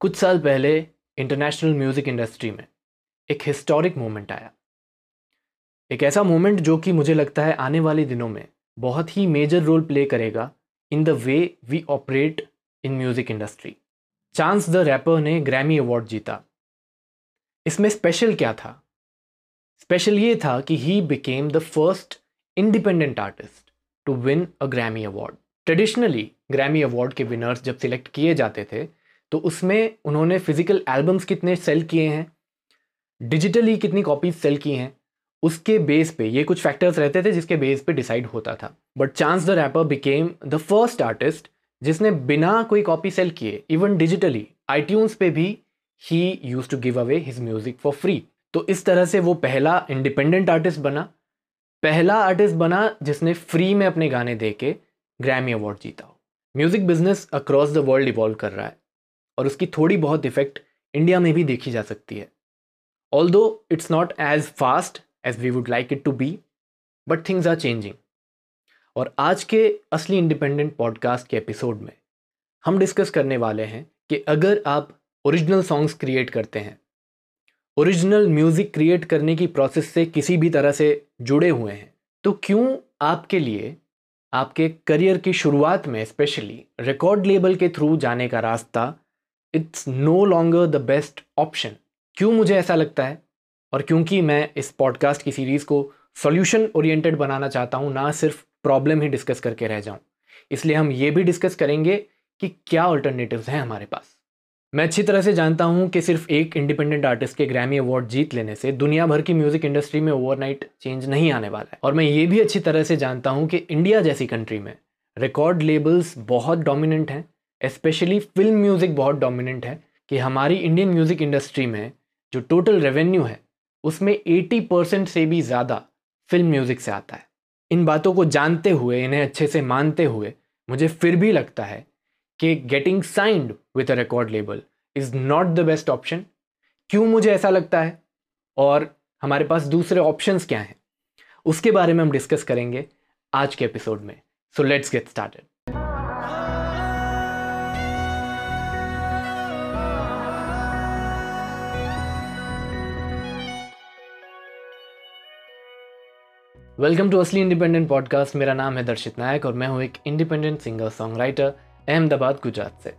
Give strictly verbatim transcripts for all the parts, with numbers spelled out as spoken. कुछ साल पहले इंटरनेशनल म्यूज़िक इंडस्ट्री में एक हिस्टोरिक मोमेंट आया, एक ऐसा मोमेंट जो कि मुझे लगता है आने वाले दिनों में बहुत ही मेजर रोल प्ले करेगा in the way we operate in music industry. Chance the rapper ने ग्रैमी अवार्ड जीता। इसमें स्पेशल क्या था? स्पेशल ये था कि he became the first independent artist to win a Grammy award. Traditionally Grammy award के विनर्स जब सिलेक्ट किए जाते थे तो उसमें उन्होंने फिजिकल एल्बम्स कितने सेल किए हैं, डिजिटली कितनी कॉपीज सेल की हैं, उसके बेस पे ये कुछ फैक्टर्स रहते थे जिसके बेस पे डिसाइड होता था। But Chance the rapper became the first artist जिसने बिना कोई कॉपी सेल किए, इवन डिजिटली आईट्यून्स पे भी he used to give away his music for free. तो इस तरह से वो पहला इंडिपेंडेंट आर्टिस्ट बना, पहला आर्टिस्ट बना जिसने फ्री में अपने गाने दे के ग्रैमी अवार्ड जीता हो। Music business across the world evolve कर रहा है और उसकी थोड़ी बहुत इफेक्ट इंडिया में भी देखी जा सकती है। Although it's not as fast as we would like it to be, but things are changing. और आज के असली इंडिपेंडेंट पॉडकास्ट के एपिसोड में हम डिस्कस करने वाले हैं कि अगर आप ओरिजिनल सॉन्ग्स क्रिएट करते हैं, ओरिजिनल म्यूज़िक क्रिएट करने की प्रोसेस से किसी भी तरह से जुड़े हुए हैं, तो क्यों आपके लिए आपके करियर की शुरुआत में स्पेशली रिकॉर्ड लेबल के थ्रू जाने का रास्ता it's no longer the best option. क्यों मुझे ऐसा लगता है? और क्योंकि मैं इस पॉडकास्ट की सीरीज़ को सॉल्यूशन ओरिएंटेड बनाना चाहता हूँ, ना सिर्फ प्रॉब्लम ही डिस्कस करके रह जाऊँ, इसलिए हम ये भी डिस्कस करेंगे कि क्या अल्टरनेटिव्स हैं हमारे पास। मैं अच्छी तरह से जानता हूँ कि सिर्फ एक इंडिपेंडेंट आर्टिस्ट के ग्रैमी अवार्ड जीत लेने से दुनिया भर की म्यूज़िक इंडस्ट्री में ओवरनाइट चेंज नहीं आने वाला है। और मैं ये भी अच्छी तरह से जानता हूँ कि इंडिया जैसी कंट्री में रिकॉर्ड लेबल्स बहुत डोमिनेंट हैं, स्पेशली फिल्म म्यूज़िक बहुत डोमिनेंट है, कि हमारी इंडियन म्यूज़िक इंडस्ट्री में जो टोटल रेवेन्यू है उसमें अस्सी परसेंट से भी ज़्यादा फिल्म म्यूज़िक से आता है। इन बातों को जानते हुए, इन्हें अच्छे से मानते हुए, मुझे फिर भी लगता है कि getting signed with a record label is not the best option. क्यों मुझे ऐसा लगता है और हमारे पास दूसरे ऑप्शंस क्या हैं, उसके बारे में हम डिस्कस करेंगे आज के एपिसोड में। So let's get started. Welcome to असली इंडिपेंडेंट पॉडकास्ट। मेरा नाम है दर्शित नायक और मैं हूँ एक independent singer songwriter Ahmedabad Gujarat से।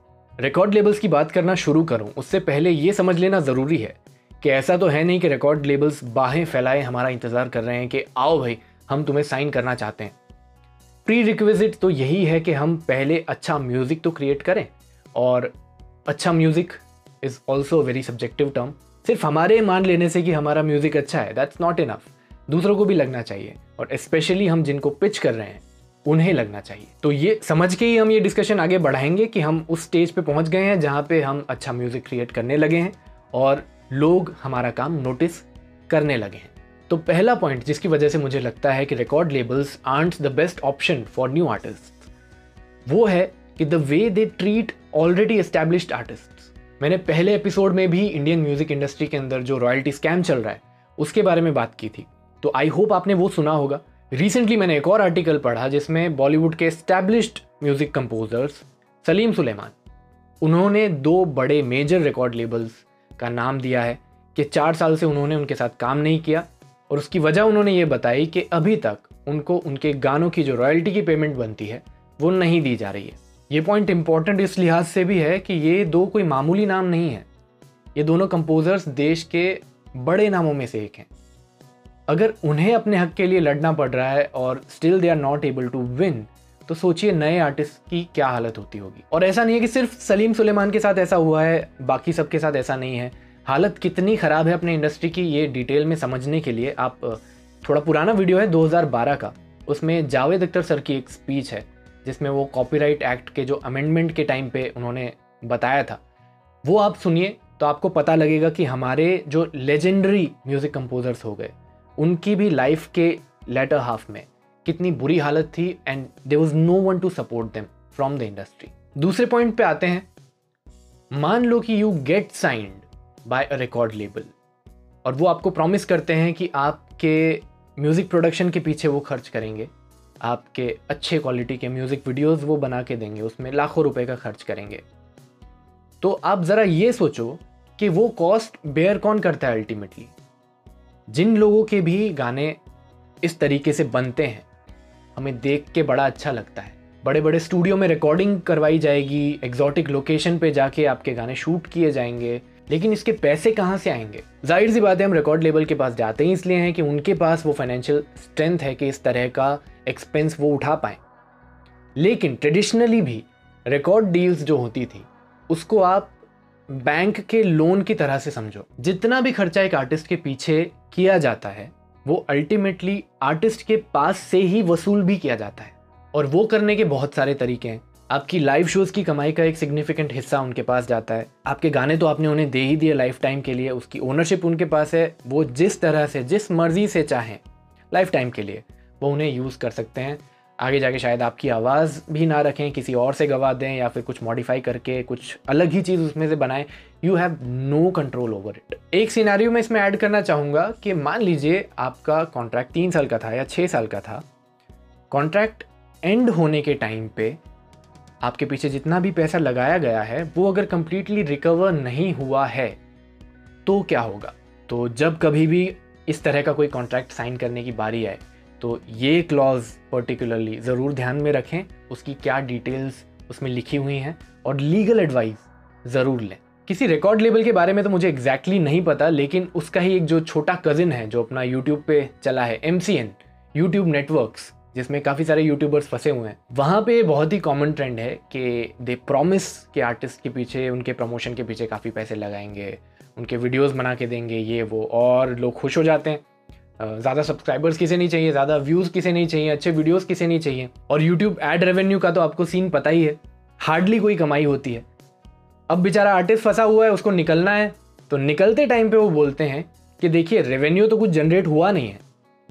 रिकॉर्ड लेबल्स की बात करना शुरू करूँ उससे पहले ये समझ लेना ज़रूरी है कि ऐसा तो है नहीं कि रिकॉर्ड लेबल्स बाहें फैलाए हमारा इंतज़ार कर रहे हैं कि आओ भाई हम तुम्हें साइन करना चाहते हैं। प्री रिक्विजिट तो यही है कि हम पहले अच्छा म्यूज़िक तो क्रिएट करें, और अच्छा music is also very subjective term. सिर्फ हमारे मान लेने से कि हमारा म्यूज़िक अच्छा है, दैट्स नॉट इनफ। दूसरों को भी लगना चाहिए, और स्पेशली हम जिनको पिच कर रहे हैं उन्हें लगना चाहिए। तो ये समझ के ही हम ये डिस्कशन आगे बढ़ाएंगे कि हम उस स्टेज पे पहुंच गए हैं जहाँ पे हम अच्छा म्यूज़िक क्रिएट करने लगे हैं और लोग हमारा काम नोटिस करने लगे हैं। तो पहला पॉइंट जिसकी वजह से मुझे लगता है कि record labels aren't the best option for new artist, वो है कि the way they treat already established artist. मैंने पहले एपिसोड में भी इंडियन म्यूज़िक इंडस्ट्री के अंदर जो रॉयल्टी स्कैम चल रहा है उसके बारे में बात की थी, तो आई होप आपने वो सुना होगा। रिसेंटली मैंने एक और आर्टिकल पढ़ा जिसमें बॉलीवुड के established music composers Salim Sulaiman, उन्होंने दो बड़े मेजर रिकॉर्ड लेबल्स का नाम दिया है कि चार साल से उन्होंने उनके साथ काम नहीं किया, और उसकी वजह उन्होंने ये बताई कि अभी तक उनको उनके गानों की जो रॉयल्टी की पेमेंट बनती है वो नहीं दी जा रही है। ये पॉइंट इंपॉर्टेंट इस लिहाज से भी है कि ये दो कोई मामूली नाम नहीं है, ये दोनों कंपोजर्स देश के बड़े नामों में से एक हैं। अगर उन्हें अपने हक के लिए लड़ना पड़ रहा है और still they are not able to win, तो सोचिए नए आर्टिस्ट की क्या हालत होती होगी। और ऐसा नहीं है कि सिर्फ सलीम सुलेमान के साथ ऐसा हुआ है, बाकी सबके साथ ऐसा नहीं है। हालत कितनी ख़राब है अपने इंडस्ट्री की, ये डिटेल में समझने के लिए आप थोड़ा पुराना वीडियो है दो हज़ार बारह का, उसमें जावेद अख्तर सर की एक स्पीच है जिसमें वो कॉपीराइट एक्ट के जो अमेंडमेंट के टाइम पर उन्होंने बताया था, वो आप सुनिए तो आपको पता लगेगा कि हमारे जो लेजेंडरी म्यूज़िक कंपोजर्स हो गए उनकी भी लाइफ के लेटर हाफ में कितनी बुरी हालत थी, and there was no one to support them from the industry. दूसरे पॉइंट पे आते हैं। मान लो कि you get signed by a record label और वो आपको प्रॉमिस करते हैं कि आपके म्यूज़िक प्रोडक्शन के पीछे वो खर्च करेंगे, आपके अच्छे क्वालिटी के म्यूज़िक वीडियोज़ वो बना के देंगे, उसमें लाखों रुपए का खर्च करेंगे। तो आप ज़रा ये सोचो कि वो कॉस्ट बेयर कौन करता है अल्टीमेटली। जिन लोगों के भी गाने इस तरीके से बनते हैं हमें देख के बड़ा अच्छा लगता है, बड़े बड़े स्टूडियो में रिकॉर्डिंग करवाई जाएगी, एक्जॉटिक लोकेशन पे जाके आपके गाने शूट किए जाएंगे, लेकिन इसके पैसे कहाँ से आएंगे? जाहिर सी बात है हम रिकॉर्ड लेबल के पास जाते ही इसलिए हैं कि उनके पास वो फाइनेंशियल स्ट्रेंथ है कि इस तरह का एक्सपेंस वो उठा पाएँ। लेकिन ट्रेडिशनली भी रिकॉर्ड डील्स जो होती थी उसको आप बैंक के लोन की तरह से समझो। जितना भी खर्चा एक आर्टिस्ट के पीछे किया जाता है वो अल्टीमेटली आर्टिस्ट के पास से ही वसूल भी किया जाता है, और वो करने के बहुत सारे तरीके हैं। आपकी लाइव शोज़ की कमाई का एक सिग्निफिकेंट हिस्सा उनके पास जाता है, आपके गाने तो आपने उन्हें दे ही दिए लाइफ टाइम के लिए, उसकी ओनरशिप उनके पास है, वो जिस तरह से जिस मर्जी से चाहें लाइफ टाइम के लिए वो उन्हें यूज़ कर सकते हैं। आगे जाके शायद आपकी आवाज़ भी ना रखें, किसी और से गवा दें या फिर कुछ मॉडिफाई करके कुछ अलग ही चीज़ उसमें से बनाएं। You have no control over it. एक सिनेरियो में इसमें ऐड करना चाहूँगा कि मान लीजिए आपका कॉन्ट्रैक्ट तीन साल का था या छः साल का था। कॉन्ट्रैक्ट एंड होने के टाइम पे आपके पीछे जितना भी पैसा लगाया गया है वो अगर कम्प्लीटली रिकवर नहीं हुआ है तो क्या होगा? तो जब कभी भी इस तरह का कोई कॉन्ट्रैक्ट साइन करने की बारी आए तो ये क्लॉज पर्टिकुलरली ज़रूर ध्यान में रखें, उसकी क्या डिटेल्स उसमें लिखी हुई हैं, और लीगल एडवाइस ज़रूर लें। किसी रिकॉर्ड लेबल के बारे में तो मुझे एग्जैक्टली exactly नहीं पता, लेकिन उसका ही एक जो छोटा कज़िन है जो अपना यूट्यूब पे चला है, M C N YouTube networks, जिसमें काफ़ी सारे यूट्यूबर्स फंसे हुए हैं, वहाँ पे बहुत ही कॉमन ट्रेंड है कि दे प्रॉमिस के आर्टिस्ट के पीछे, उनके प्रमोशन के पीछे काफ़ी पैसे लगाएंगे, उनके वीडियोज़ बना के देंगे, ये वो, और लोग खुश हो जाते हैं। ज़्यादा सब्सक्राइबर्स किसे नहीं चाहिए, ज़्यादा व्यूज़ किसे नहीं चाहिए, अच्छे वीडियोस किसे नहीं चाहिए, और यूट्यूब एड रेवेन्यू का तो आपको सीन पता ही है, हार्डली कोई कमाई होती है। अब बेचारा आर्टिस्ट फंसा हुआ है, उसको निकलना है, तो निकलते टाइम पे वो बोलते हैं कि देखिए रेवेन्यू तो कुछ जनरेट हुआ नहीं है,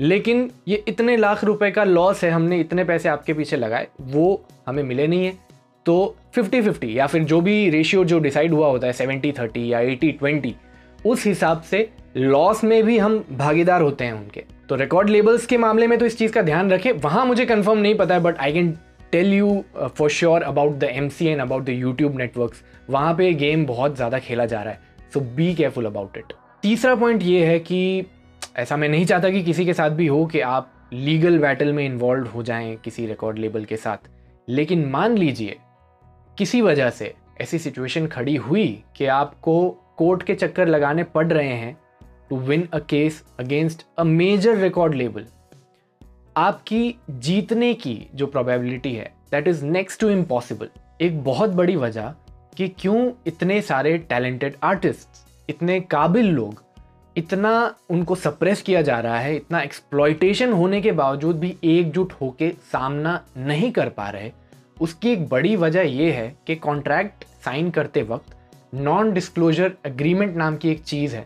लेकिन ये इतने लाख रुपये का लॉस है, हमने इतने पैसे आपके पीछे लगाए वो हमें मिले नहीं है। तो फिफ्टी फिफ्टी या फिर जो भी रेशियो जो डिसाइड हुआ होता है, सेवेंटी थर्टी या एटी ट्वेंटी, उस हिसाब से लॉस में भी हम भागीदार होते हैं उनके। तो रिकॉर्ड लेबल्स के मामले में तो इस चीज़ का ध्यान रखें। वहाँ मुझे कंफर्म नहीं पता है, but I can tell you for sure about the M C N, about the YouTube networks. वहाँ पे गेम बहुत ज़्यादा खेला जा रहा है, so be careful about it. तीसरा पॉइंट ये है कि ऐसा मैं नहीं चाहता कि किसी के साथ भी हो कि आप लीगल बैटल में इन्वॉल्व हो जाएँ किसी रिकॉर्ड लेबल के साथ, लेकिन मान लीजिए किसी वजह से ऐसी सिचुएशन खड़ी हुई कि आपको कोर्ट के चक्कर लगाने पड़ रहे हैं to win a case against a major record label, आपकी जीतने की जो प्रोबेबिलिटी है that is next to impossible. एक बहुत बड़ी वजह कि क्यों इतने सारे टैलेंटेड आर्टिस्ट, इतने काबिल लोग, इतना उनको सप्रेस किया जा रहा है, इतना एक्सप्लॉयटेशन होने के बावजूद भी एकजुट होकर सामना नहीं कर पा रहे, उसकी एक बड़ी वजह यह है कि कॉन्ट्रैक्ट साइन करते वक्त नॉन डिस्क्लोजर एग्रीमेंट नाम की एक चीज़ है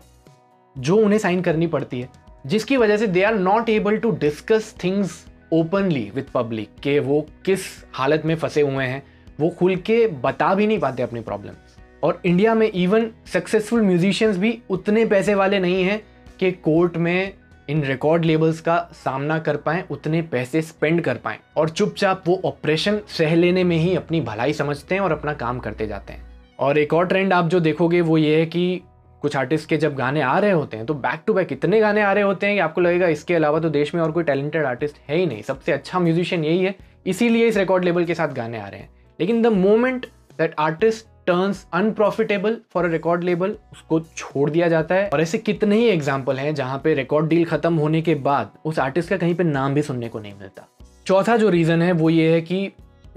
जो उन्हें साइन करनी पड़ती है, जिसकी वजह से they are not able to discuss things openly with public, के वो किस हालत में फंसे हुए हैं वो खुल के बता भी नहीं पाते अपनी प्रॉब्लम्स। और इंडिया में इवन सक्सेसफुल म्यूजिशियंस भी उतने पैसे वाले नहीं हैं कि कोर्ट में इन रिकॉर्ड लेबल्स का सामना कर पाएँ, उतने पैसे स्पेंड कर पाएँ, और चुपचाप वो ऑपरेशन सह लेने में ही अपनी भलाई समझते हैं और अपना काम करते जाते हैं। और एक और ट्रेंड आप जो देखोगे वो ये है कि कुछ आर्टिस्ट के जब गाने आ रहे होते हैं तो बैक टू बैक इतने गाने आ रहे होते हैं कि आपको लगेगा इसके अलावा तो देश में और कोई टैलेंटेड आर्टिस्ट है ही नहीं, सबसे अच्छा म्यूजिशियन यही है, इसीलिए इस रिकॉर्ड लेबल के साथ गाने आ रहे हैं। लेकिन the moment that artist turns unprofitable for a record label, उसको छोड़ दिया जाता है। और ऐसे कितने ही एग्जाम्पल हैं जहाँ पे रिकॉर्ड डील खत्म होने के बाद उस आर्टिस्ट का कहीं पर नाम भी सुनने को नहीं मिलता। चौथा जो रीज़न है वो ये है कि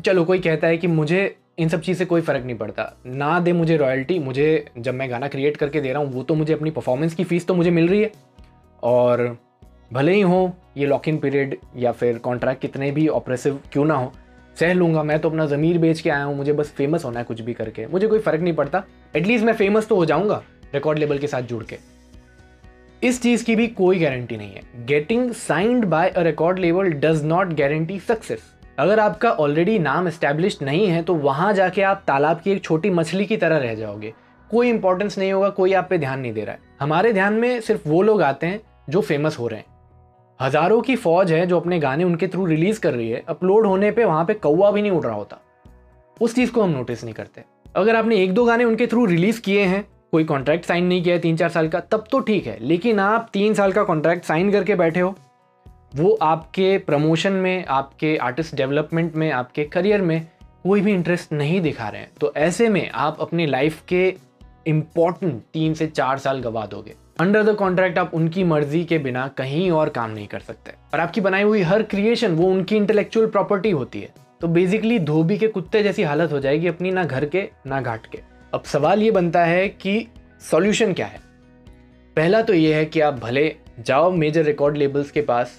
चलो कोई कहता है कि मुझे इन सब चीज़ से कोई फ़र्क नहीं पड़ता, ना दे मुझे रॉयल्टी, मुझे जब मैं गाना क्रिएट करके दे रहा हूँ वो तो मुझे अपनी परफॉर्मेंस की फ़ीस तो मुझे मिल रही है, और भले ही हो ये लॉक इन पीरियड या फिर कॉन्ट्रैक्ट कितने भी ऑपरेसिव क्यों ना हो, सह लूँगा, मैं तो अपना ज़मीर बेच के आया हूँ, मुझे बस फेमस होना है कुछ भी करके, मुझे कोई फ़र्क नहीं पड़ता, एटलीस्ट मैं फेमस तो हो जाऊँगा रिकॉर्ड लेबल के साथ जुड़ के। इस चीज़ की भी कोई गारंटी नहीं है। Getting signed by a record label does not guarantee success. अगर आपका ऑलरेडी नाम इस्टेब्लिश नहीं है तो वहाँ जाके आप तालाब की एक छोटी मछली की तरह रह जाओगे, कोई इंपॉर्टेंस नहीं होगा, कोई आप पे ध्यान नहीं दे रहा है। हमारे ध्यान में सिर्फ वो लोग आते हैं जो फेमस हो रहे हैं, हज़ारों की फौज है जो अपने गाने उनके थ्रू रिलीज़ कर रही है, अपलोड होने पे वहाँ पे कौवा भी नहीं उड़ रहा होता, उस चीज़ को हम नोटिस नहीं करते। अगर आपने एक दो गाने उनके थ्रू रिलीज किए हैं, कोई कॉन्ट्रैक्ट साइन नहीं किया है तीन चार साल का, तब तो ठीक है। लेकिन आप तीन साल का कॉन्ट्रैक्ट साइन करके बैठे हो, वो आपके प्रमोशन में, आपके आर्टिस्ट डेवलपमेंट में, आपके करियर में कोई भी इंटरेस्ट नहीं दिखा रहे हैं, तो ऐसे में आप अपनी लाइफ के इम्पॉर्टेंट तीन से चार साल गवा दोगे। अंडर द कॉन्ट्रैक्ट आप उनकी मर्जी के बिना कहीं और काम नहीं कर सकते, और आपकी बनाई हुई हर क्रिएशन वो उनकी इंटेलेक्चुअल प्रॉपर्टी होती है। तो बेसिकली धोबी के कुत्ते जैसी हालत हो जाएगी अपनी, ना घर के ना घाट के। अब सवाल ये बनता है कि सॉल्यूशन क्या है। पहला तो ये है कि आप भले जाओ मेजर रिकॉर्ड लेबल्स के पास,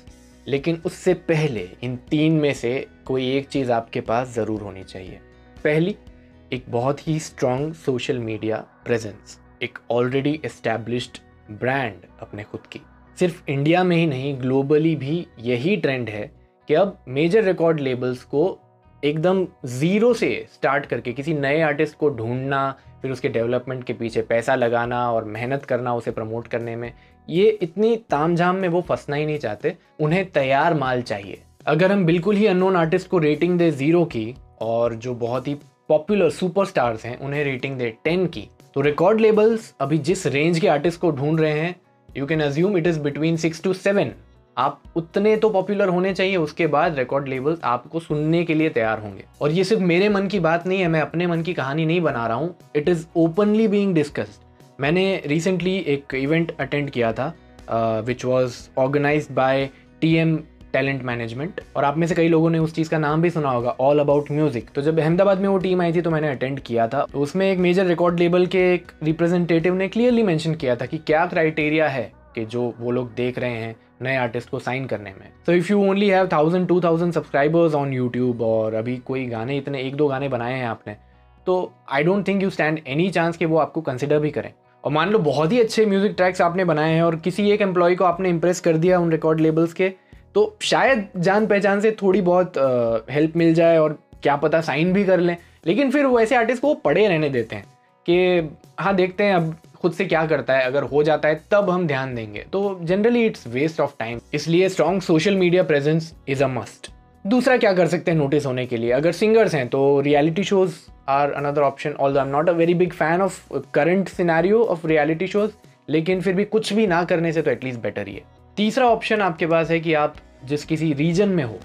लेकिन उससे पहले इन तीन में से कोई एक चीज़ आपके पास ज़रूर होनी चाहिए। पहली, एक बहुत ही स्ट्रॉन्ग सोशल मीडिया प्रेजेंस, एक ऑलरेडी एस्टैब्लिश्ड ब्रांड अपने खुद की। सिर्फ इंडिया में ही नहीं, ग्लोबली भी यही ट्रेंड है कि अब मेजर रिकॉर्ड लेबल्स को एकदम ज़ीरो से स्टार्ट करके किसी नए आर्टिस्ट को ढूंढना, फिर उसके डेवलपमेंट के पीछे पैसा लगाना और मेहनत करना उसे प्रमोट करने में, ये इतनी तामझाम में वो फंसना ही नहीं चाहते। उन्हें तैयार माल चाहिए। अगर हम बिल्कुल ही अननोन आर्टिस्ट को रेटिंग दे ज़ीरो की और जो बहुत ही पॉपुलर सुपरस्टार्स हैं उन्हें रेटिंग दे टेन की, तो रिकॉर्ड लेबल्स अभी जिस रेंज के आर्टिस्ट को ढूंढ रहे हैं, you can assume it is between six to seven. आप उतने तो पॉपुलर होने चाहिए, उसके बाद रिकॉर्ड लेबल्स आपको सुनने के लिए तैयार होंगे। और ये सिर्फ मेरे मन की बात नहीं है, मैं अपने मन की कहानी नहीं बना रहा हूँ, it is openly being discussed. मैंने रिसेंटली एक इवेंट अटेंड किया था which was organised by T M talent management, और आप में से कई लोगों ने उस चीज़ का नाम भी सुना होगा, ऑल अबाउट म्यूजिक। तो जब अहमदाबाद में वो टीम आई थी तो मैंने अटेंड किया था। तो उसमें एक मेजर रिकॉर्ड लेबल के एक रिप्रेजेंटेटिव ने क्लियरली मेंशन किया था कि क्या क्राइटेरिया है कि जो वो लोग देख रहे हैं नए आर्टिस्ट को साइन करने में। So if you only have thousand two thousand subscribers on YouTube और अभी कोई गाने इतने एक दो गाने बनाए हैं आपने, तो I don't think you stand any chance कि वो आपको कंसिडर भी करें। और मान लो बहुत ही अच्छे म्यूजिक ट्रैक्स आपने बनाए हैं और किसी एक एम्प्लॉय को आपने इम्प्रेस कर दिया उन रिकॉर्ड लेबल्स के, तो शायद जान पहचान से थोड़ी बहुत हेल्प मिल जाए और क्या पता साइन भी कर लें। लेकिन फिर वो ऐसे आर्टिस्ट को पड़े रहने देते हैं कि हाँ देखते हैं अब खुद से क्या करता है, अगर हो जाता है तब हम ध्यान देंगे। तो generally it's waste of time, इसलिए strong social media presence is a must. दूसरा क्या कर सकते हैं नोटिस होने के लिए? अगर सिंगर्स हैं तो reality shows are another option, although I am not a very big fan of current scenario of reality shows, लेकिन फिर भी कुछ भी ना करने से तो एटलीस्ट बेटर ही है। तीसरा ऑप्शन आपके पास है कि आप जिस किसी रीजन में हो,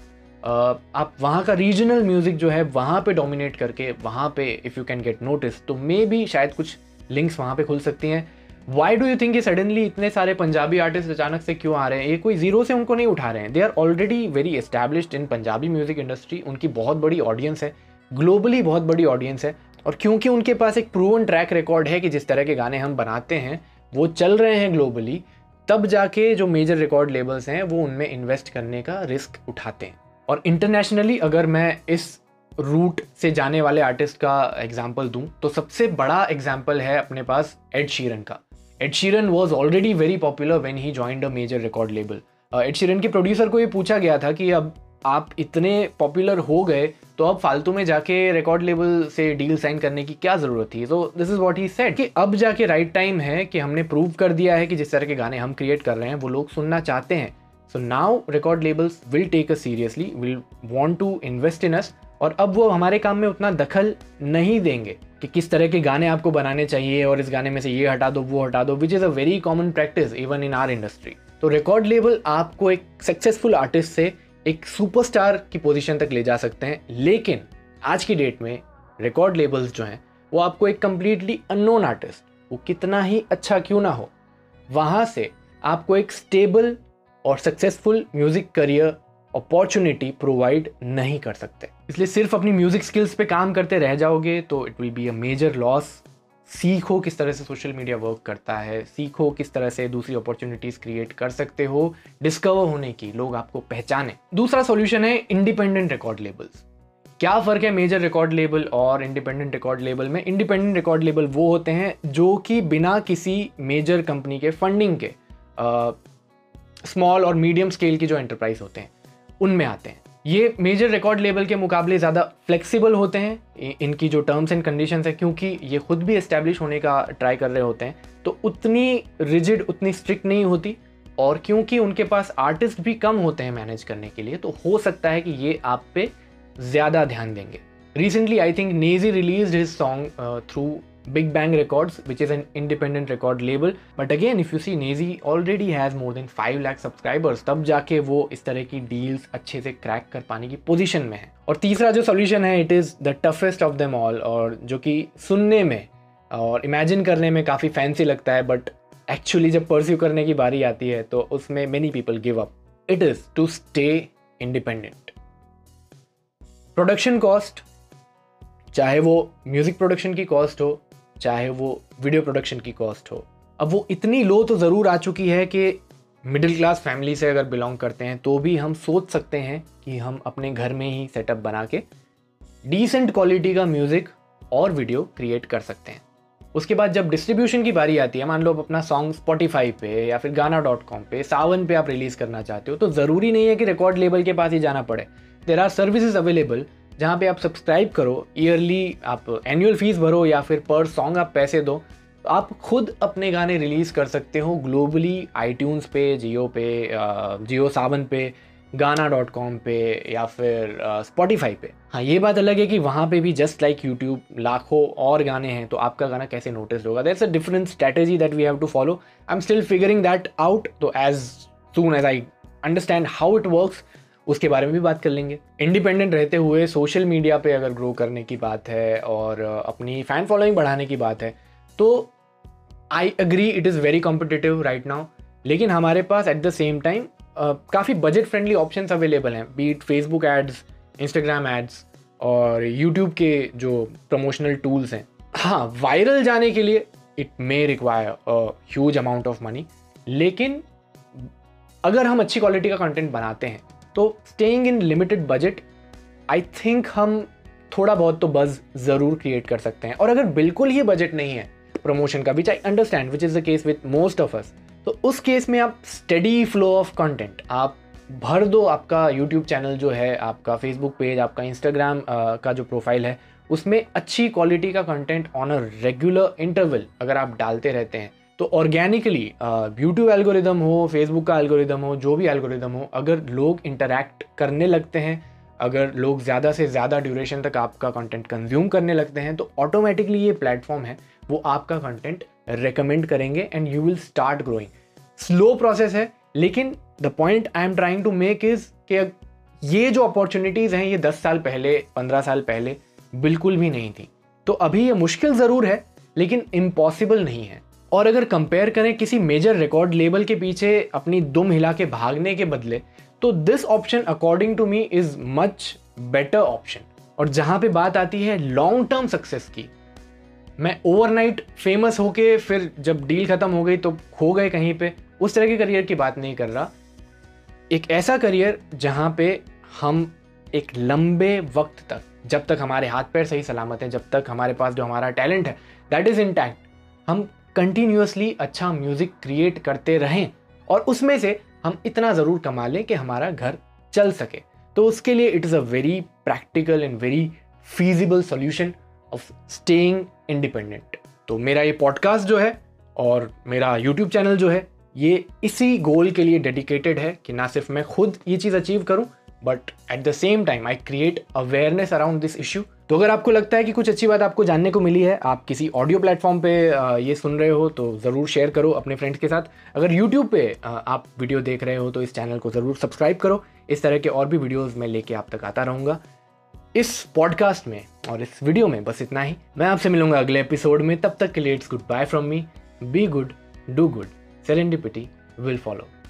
आप वहाँ का रीजनल म्यूज़िक जो है वहाँ पे डोमिनेट करके वहाँ पे if you can get notice, तो मे बी शायद कुछ लिंक्स वहाँ पे खुल सकती हैं। व्हाई डू यू थिंक ये सडनली इतने सारे पंजाबी आर्टिस्ट अचानक से क्यों आ रहे हैं? ये कोई ज़ीरो से उनको नहीं उठा रहे हैं, they are already very established in Punjabi music industry. उनकी बहुत बड़ी ऑडियंस है, ग्लोबली बहुत बड़ी ऑडियंस है, और क्योंकि उनके पास एक प्रूवन ट्रैक रिकॉर्ड है कि जिस तरह के गाने हम बनाते हैं वो चल रहे हैं ग्लोबली, तब जाके जो मेजर रिकॉर्ड लेबल्स हैं वो उनमें इन्वेस्ट करने का रिस्क उठाते हैं। और इंटरनेशनली अगर मैं इस रूट से जाने वाले आर्टिस्ट का एग्जांपल दूं, तो सबसे बड़ा एग्जांपल है अपने पास एड शीरन का। Ed Sheeran was already very popular when he joined a major record label. Ed Sheeran के प्रोड्यूसर को ये पूछा गया था कि अब आप इतने पॉपुलर हो गए तो अब फालतू में जाके रिकॉर्ड लेबल से डील साइन करने की क्या ज़रूरत थी। So this is what he said कि अब जाके राइट टाइम है कि हमने प्रूव कर दिया है कि जिस तरह के गाने हम क्रिएट कर रहे हैं वो लोग सुनना चाहते हैं। So now record labels will take us seriously, will want to invest in us, और अब वो हमारे काम में उतना दखल नहीं देंगे कि किस तरह के गाने आपको बनाने चाहिए और इस गाने में से ये हटा दो वो हटा दो, which is a very common practice even in our industry. तो रिकॉर्ड लेबल आपको एक सक्सेसफुल आर्टिस्ट से एक सुपरस्टार की पोजीशन तक ले जा सकते हैं, लेकिन आज की डेट में रिकॉर्ड लेबल्स जो हैं वो आपको एक कम्प्लीटली अननोन आर्टिस्ट, वो कितना ही अच्छा क्यों ना हो, वहाँ से आपको एक स्टेबल और successful music career opportunity provide नहीं कर सकते। इसलिए सिर्फ अपनी म्यूज़िक स्किल्स पे काम करते रह जाओगे तो it will be a major loss. सीखो किस तरह से सोशल मीडिया वर्क करता है, सीखो किस तरह से दूसरी अपॉर्चुनिटीज़ क्रिएट कर सकते हो, डिस्कवर होने की, लोग आपको पहचाने। दूसरा सॉल्यूशन है इंडिपेंडेंट रिकॉर्ड लेबल्स। क्या फ़र्क है मेजर रिकॉर्ड लेबल और इंडिपेंडेंट रिकॉर्ड लेबल में? इंडिपेंडेंट रिकॉर्ड लेबल वो होते हैं जो कि बिना किसी मेजर कंपनी के फंडिंग के स्मॉल और मीडियम स्केल की जो एंटरप्राइज होते हैं उनमें आते हैं। ये मेजर रिकॉर्ड लेबल के मुकाबले ज़्यादा फ्लेक्सिबल होते हैं, इनकी जो टर्म्स एंड कंडीशंस है क्योंकि ये खुद भी एस्टैब्लिश होने का ट्राई कर रहे होते हैं, तो उतनी रिजिड उतनी स्ट्रिक्ट नहीं होती, और क्योंकि उनके पास आर्टिस्ट भी कम होते हैं मैनेज करने के लिए, तो हो सकता है कि ये आप पे ज़्यादा ध्यान देंगे। Recently, I think Nezzy released his song uh, through Big Bang Records, which is an independent record label. But again, if you see, Nezzy already has more than five lakh subscribers. तब जाके वो इस तरह की deals अच्छे से crack कर पाने की पोजीशन में है. और तीसरा जो सोल्यूशन है, it is the toughest of them all, और जो कि सुनने में और इमेजिन करने में काफ़ी फैंसी लगता है, बट एक्चुअली जब परस्यू करने की बारी आती है तो उसमें many people give up. It is to stay independent. Production cost, चाहे वो म्यूज़िक प्रोडक्शन की कॉस्ट हो, चाहे वो वीडियो प्रोडक्शन की कॉस्ट हो, अब वो इतनी लो तो ज़रूर आ चुकी है कि मिडिल क्लास फैमिली से अगर बिलोंग करते हैं तो भी हम सोच सकते हैं कि हम अपने घर में ही सेटअप बना के डिसेंट क्वालिटी का म्यूज़िक और वीडियो क्रिएट कर सकते हैं. उसके बाद जब डिस्ट्रीब्यूशन की बारी आती है, मान लो आप अपना सॉन्ग Spotify पे या फिर गाना डॉट कॉम पे, सावन पे आप रिलीज़ करना चाहते हो, तो ज़रूरी नहीं है कि रिकॉर्ड लेबल के पास ही जाना पड़े. देयर आर सर्विसेज अवेलेबल जहाँ पे आप सब्सक्राइब करो, ईयरली आप एनुअल फीस भरो या फिर पर सॉन्ग आप पैसे दो, तो आप खुद अपने गाने रिलीज़ कर सकते हो ग्लोबली iTunes पे, जियो पे, जियो सावन पे, गाना डॉट कॉम पे या फिर Spotify पे. हाँ, ये बात अलग है कि वहाँ पे भी जस्ट लाइक YouTube लाखों और गाने हैं, तो आपका गाना कैसे नोटिस होगा. That's a different strategy that we have to follow. I am still figuring that out, तो as soon as I understand how it works उसके बारे में भी बात कर लेंगे. इंडिपेंडेंट रहते हुए सोशल मीडिया पे अगर ग्रो करने की बात है और अपनी फ़ैन फॉलोइंग बढ़ाने की बात है, तो I agree it is very competitive right now, लेकिन हमारे पास एट द सेम टाइम काफ़ी बजट फ्रेंडली ऑप्शंस अवेलेबल हैं, be it Facebook ads, Instagram ads और यूट्यूब के जो प्रमोशनल टूल्स हैं. हाँ, वायरल जाने के लिए it may require a huge amount of money, लेकिन अगर हम अच्छी क्वालिटी का कंटेंट बनाते हैं तो staying in limited budget I think हम थोड़ा बहुत तो बज़ ज़रूर क्रिएट कर सकते हैं. और अगर बिल्कुल ही बजट नहीं है प्रमोशन का, which I understand which is the case with most of us, तो उस केस में आप स्टडी फ्लो ऑफ कंटेंट आप भर दो. आपका यूट्यूब चैनल जो है, आपका फेसबुक पेज, आपका इंस्टाग्राम का जो प्रोफाइल है, उसमें अच्छी क्वालिटी का content on a regular interval अगर आप डालते रहते हैं तो ऑर्गेनिकली यूट्यूब एल्गोरिदम हो, फेसबुक का एल्गोरिदम हो, जो भी एल्गोरिदम हो, अगर लोग इंटरैक्ट करने लगते हैं, अगर लोग ज़्यादा से ज़्यादा ड्यूरेशन तक आपका कंटेंट कंज्यूम करने लगते हैं, तो ऑटोमेटिकली ये प्लेटफॉर्म है वो आपका कंटेंट रेकमेंड करेंगे and you will start growing. Slow process है, लेकिन the point I am trying to make is कि ये जो अपॉर्चुनिटीज़ हैं ये दस साल पहले, पंद्रह साल पहले बिल्कुल भी नहीं थी. तो अभी ये मुश्किल ज़रूर है लेकिन इम्पॉसिबल नहीं है. और अगर कंपेयर करें किसी मेजर रिकॉर्ड लेबल के पीछे अपनी दुम हिला के भागने के बदले, तो this option according to me is much better option. और जहाँ पे बात आती है लॉन्ग टर्म सक्सेस की, मैं ओवरनाइट फेमस होके फिर जब डील ख़त्म हो गई तो खो गए कहीं पे, उस तरह के करियर की बात नहीं कर रहा. एक ऐसा करियर जहाँ पे हम एक लंबे वक्त तक, जब तक हमारे हाथ पैर सही सलामत हैं, जब तक हमारे पास जो हमारा टैलेंट है दैट इज़ इंटैक्ट, हम कंटिन्यूसली अच्छा म्यूज़िक क्रिएट करते रहें और उसमें से हम इतना ज़रूर कमा लें कि हमारा घर चल सके. तो उसके लिए it is a very practical and very feasible solution of staying independent. तो मेरा ये पॉडकास्ट जो है और मेरा यूट्यूब चैनल जो है ये इसी गोल के लिए डेडिकेटेड है कि ना सिर्फ मैं खुद ये चीज़ अचीव करूँ, but at the same time I create awareness around this issue. तो अगर आपको लगता है कि कुछ अच्छी बात आपको जानने को मिली है, आप किसी ऑडियो प्लेटफॉर्म पे ये सुन रहे हो, तो ज़रूर शेयर करो अपने फ्रेंड्स के साथ. अगर यूट्यूब पे आप वीडियो देख रहे हो तो इस चैनल को ज़रूर सब्सक्राइब करो. इस तरह के और भी वीडियोज़ मैं लेके आप तक आता रहूँगा. इस पॉडकास्ट में और इस वीडियो में बस इतना ही. मैं आपसे मिलूंगा अगले एपिसोड में. तब तक के लिए it's good bye from me. Be good, do good, serendipity will follow.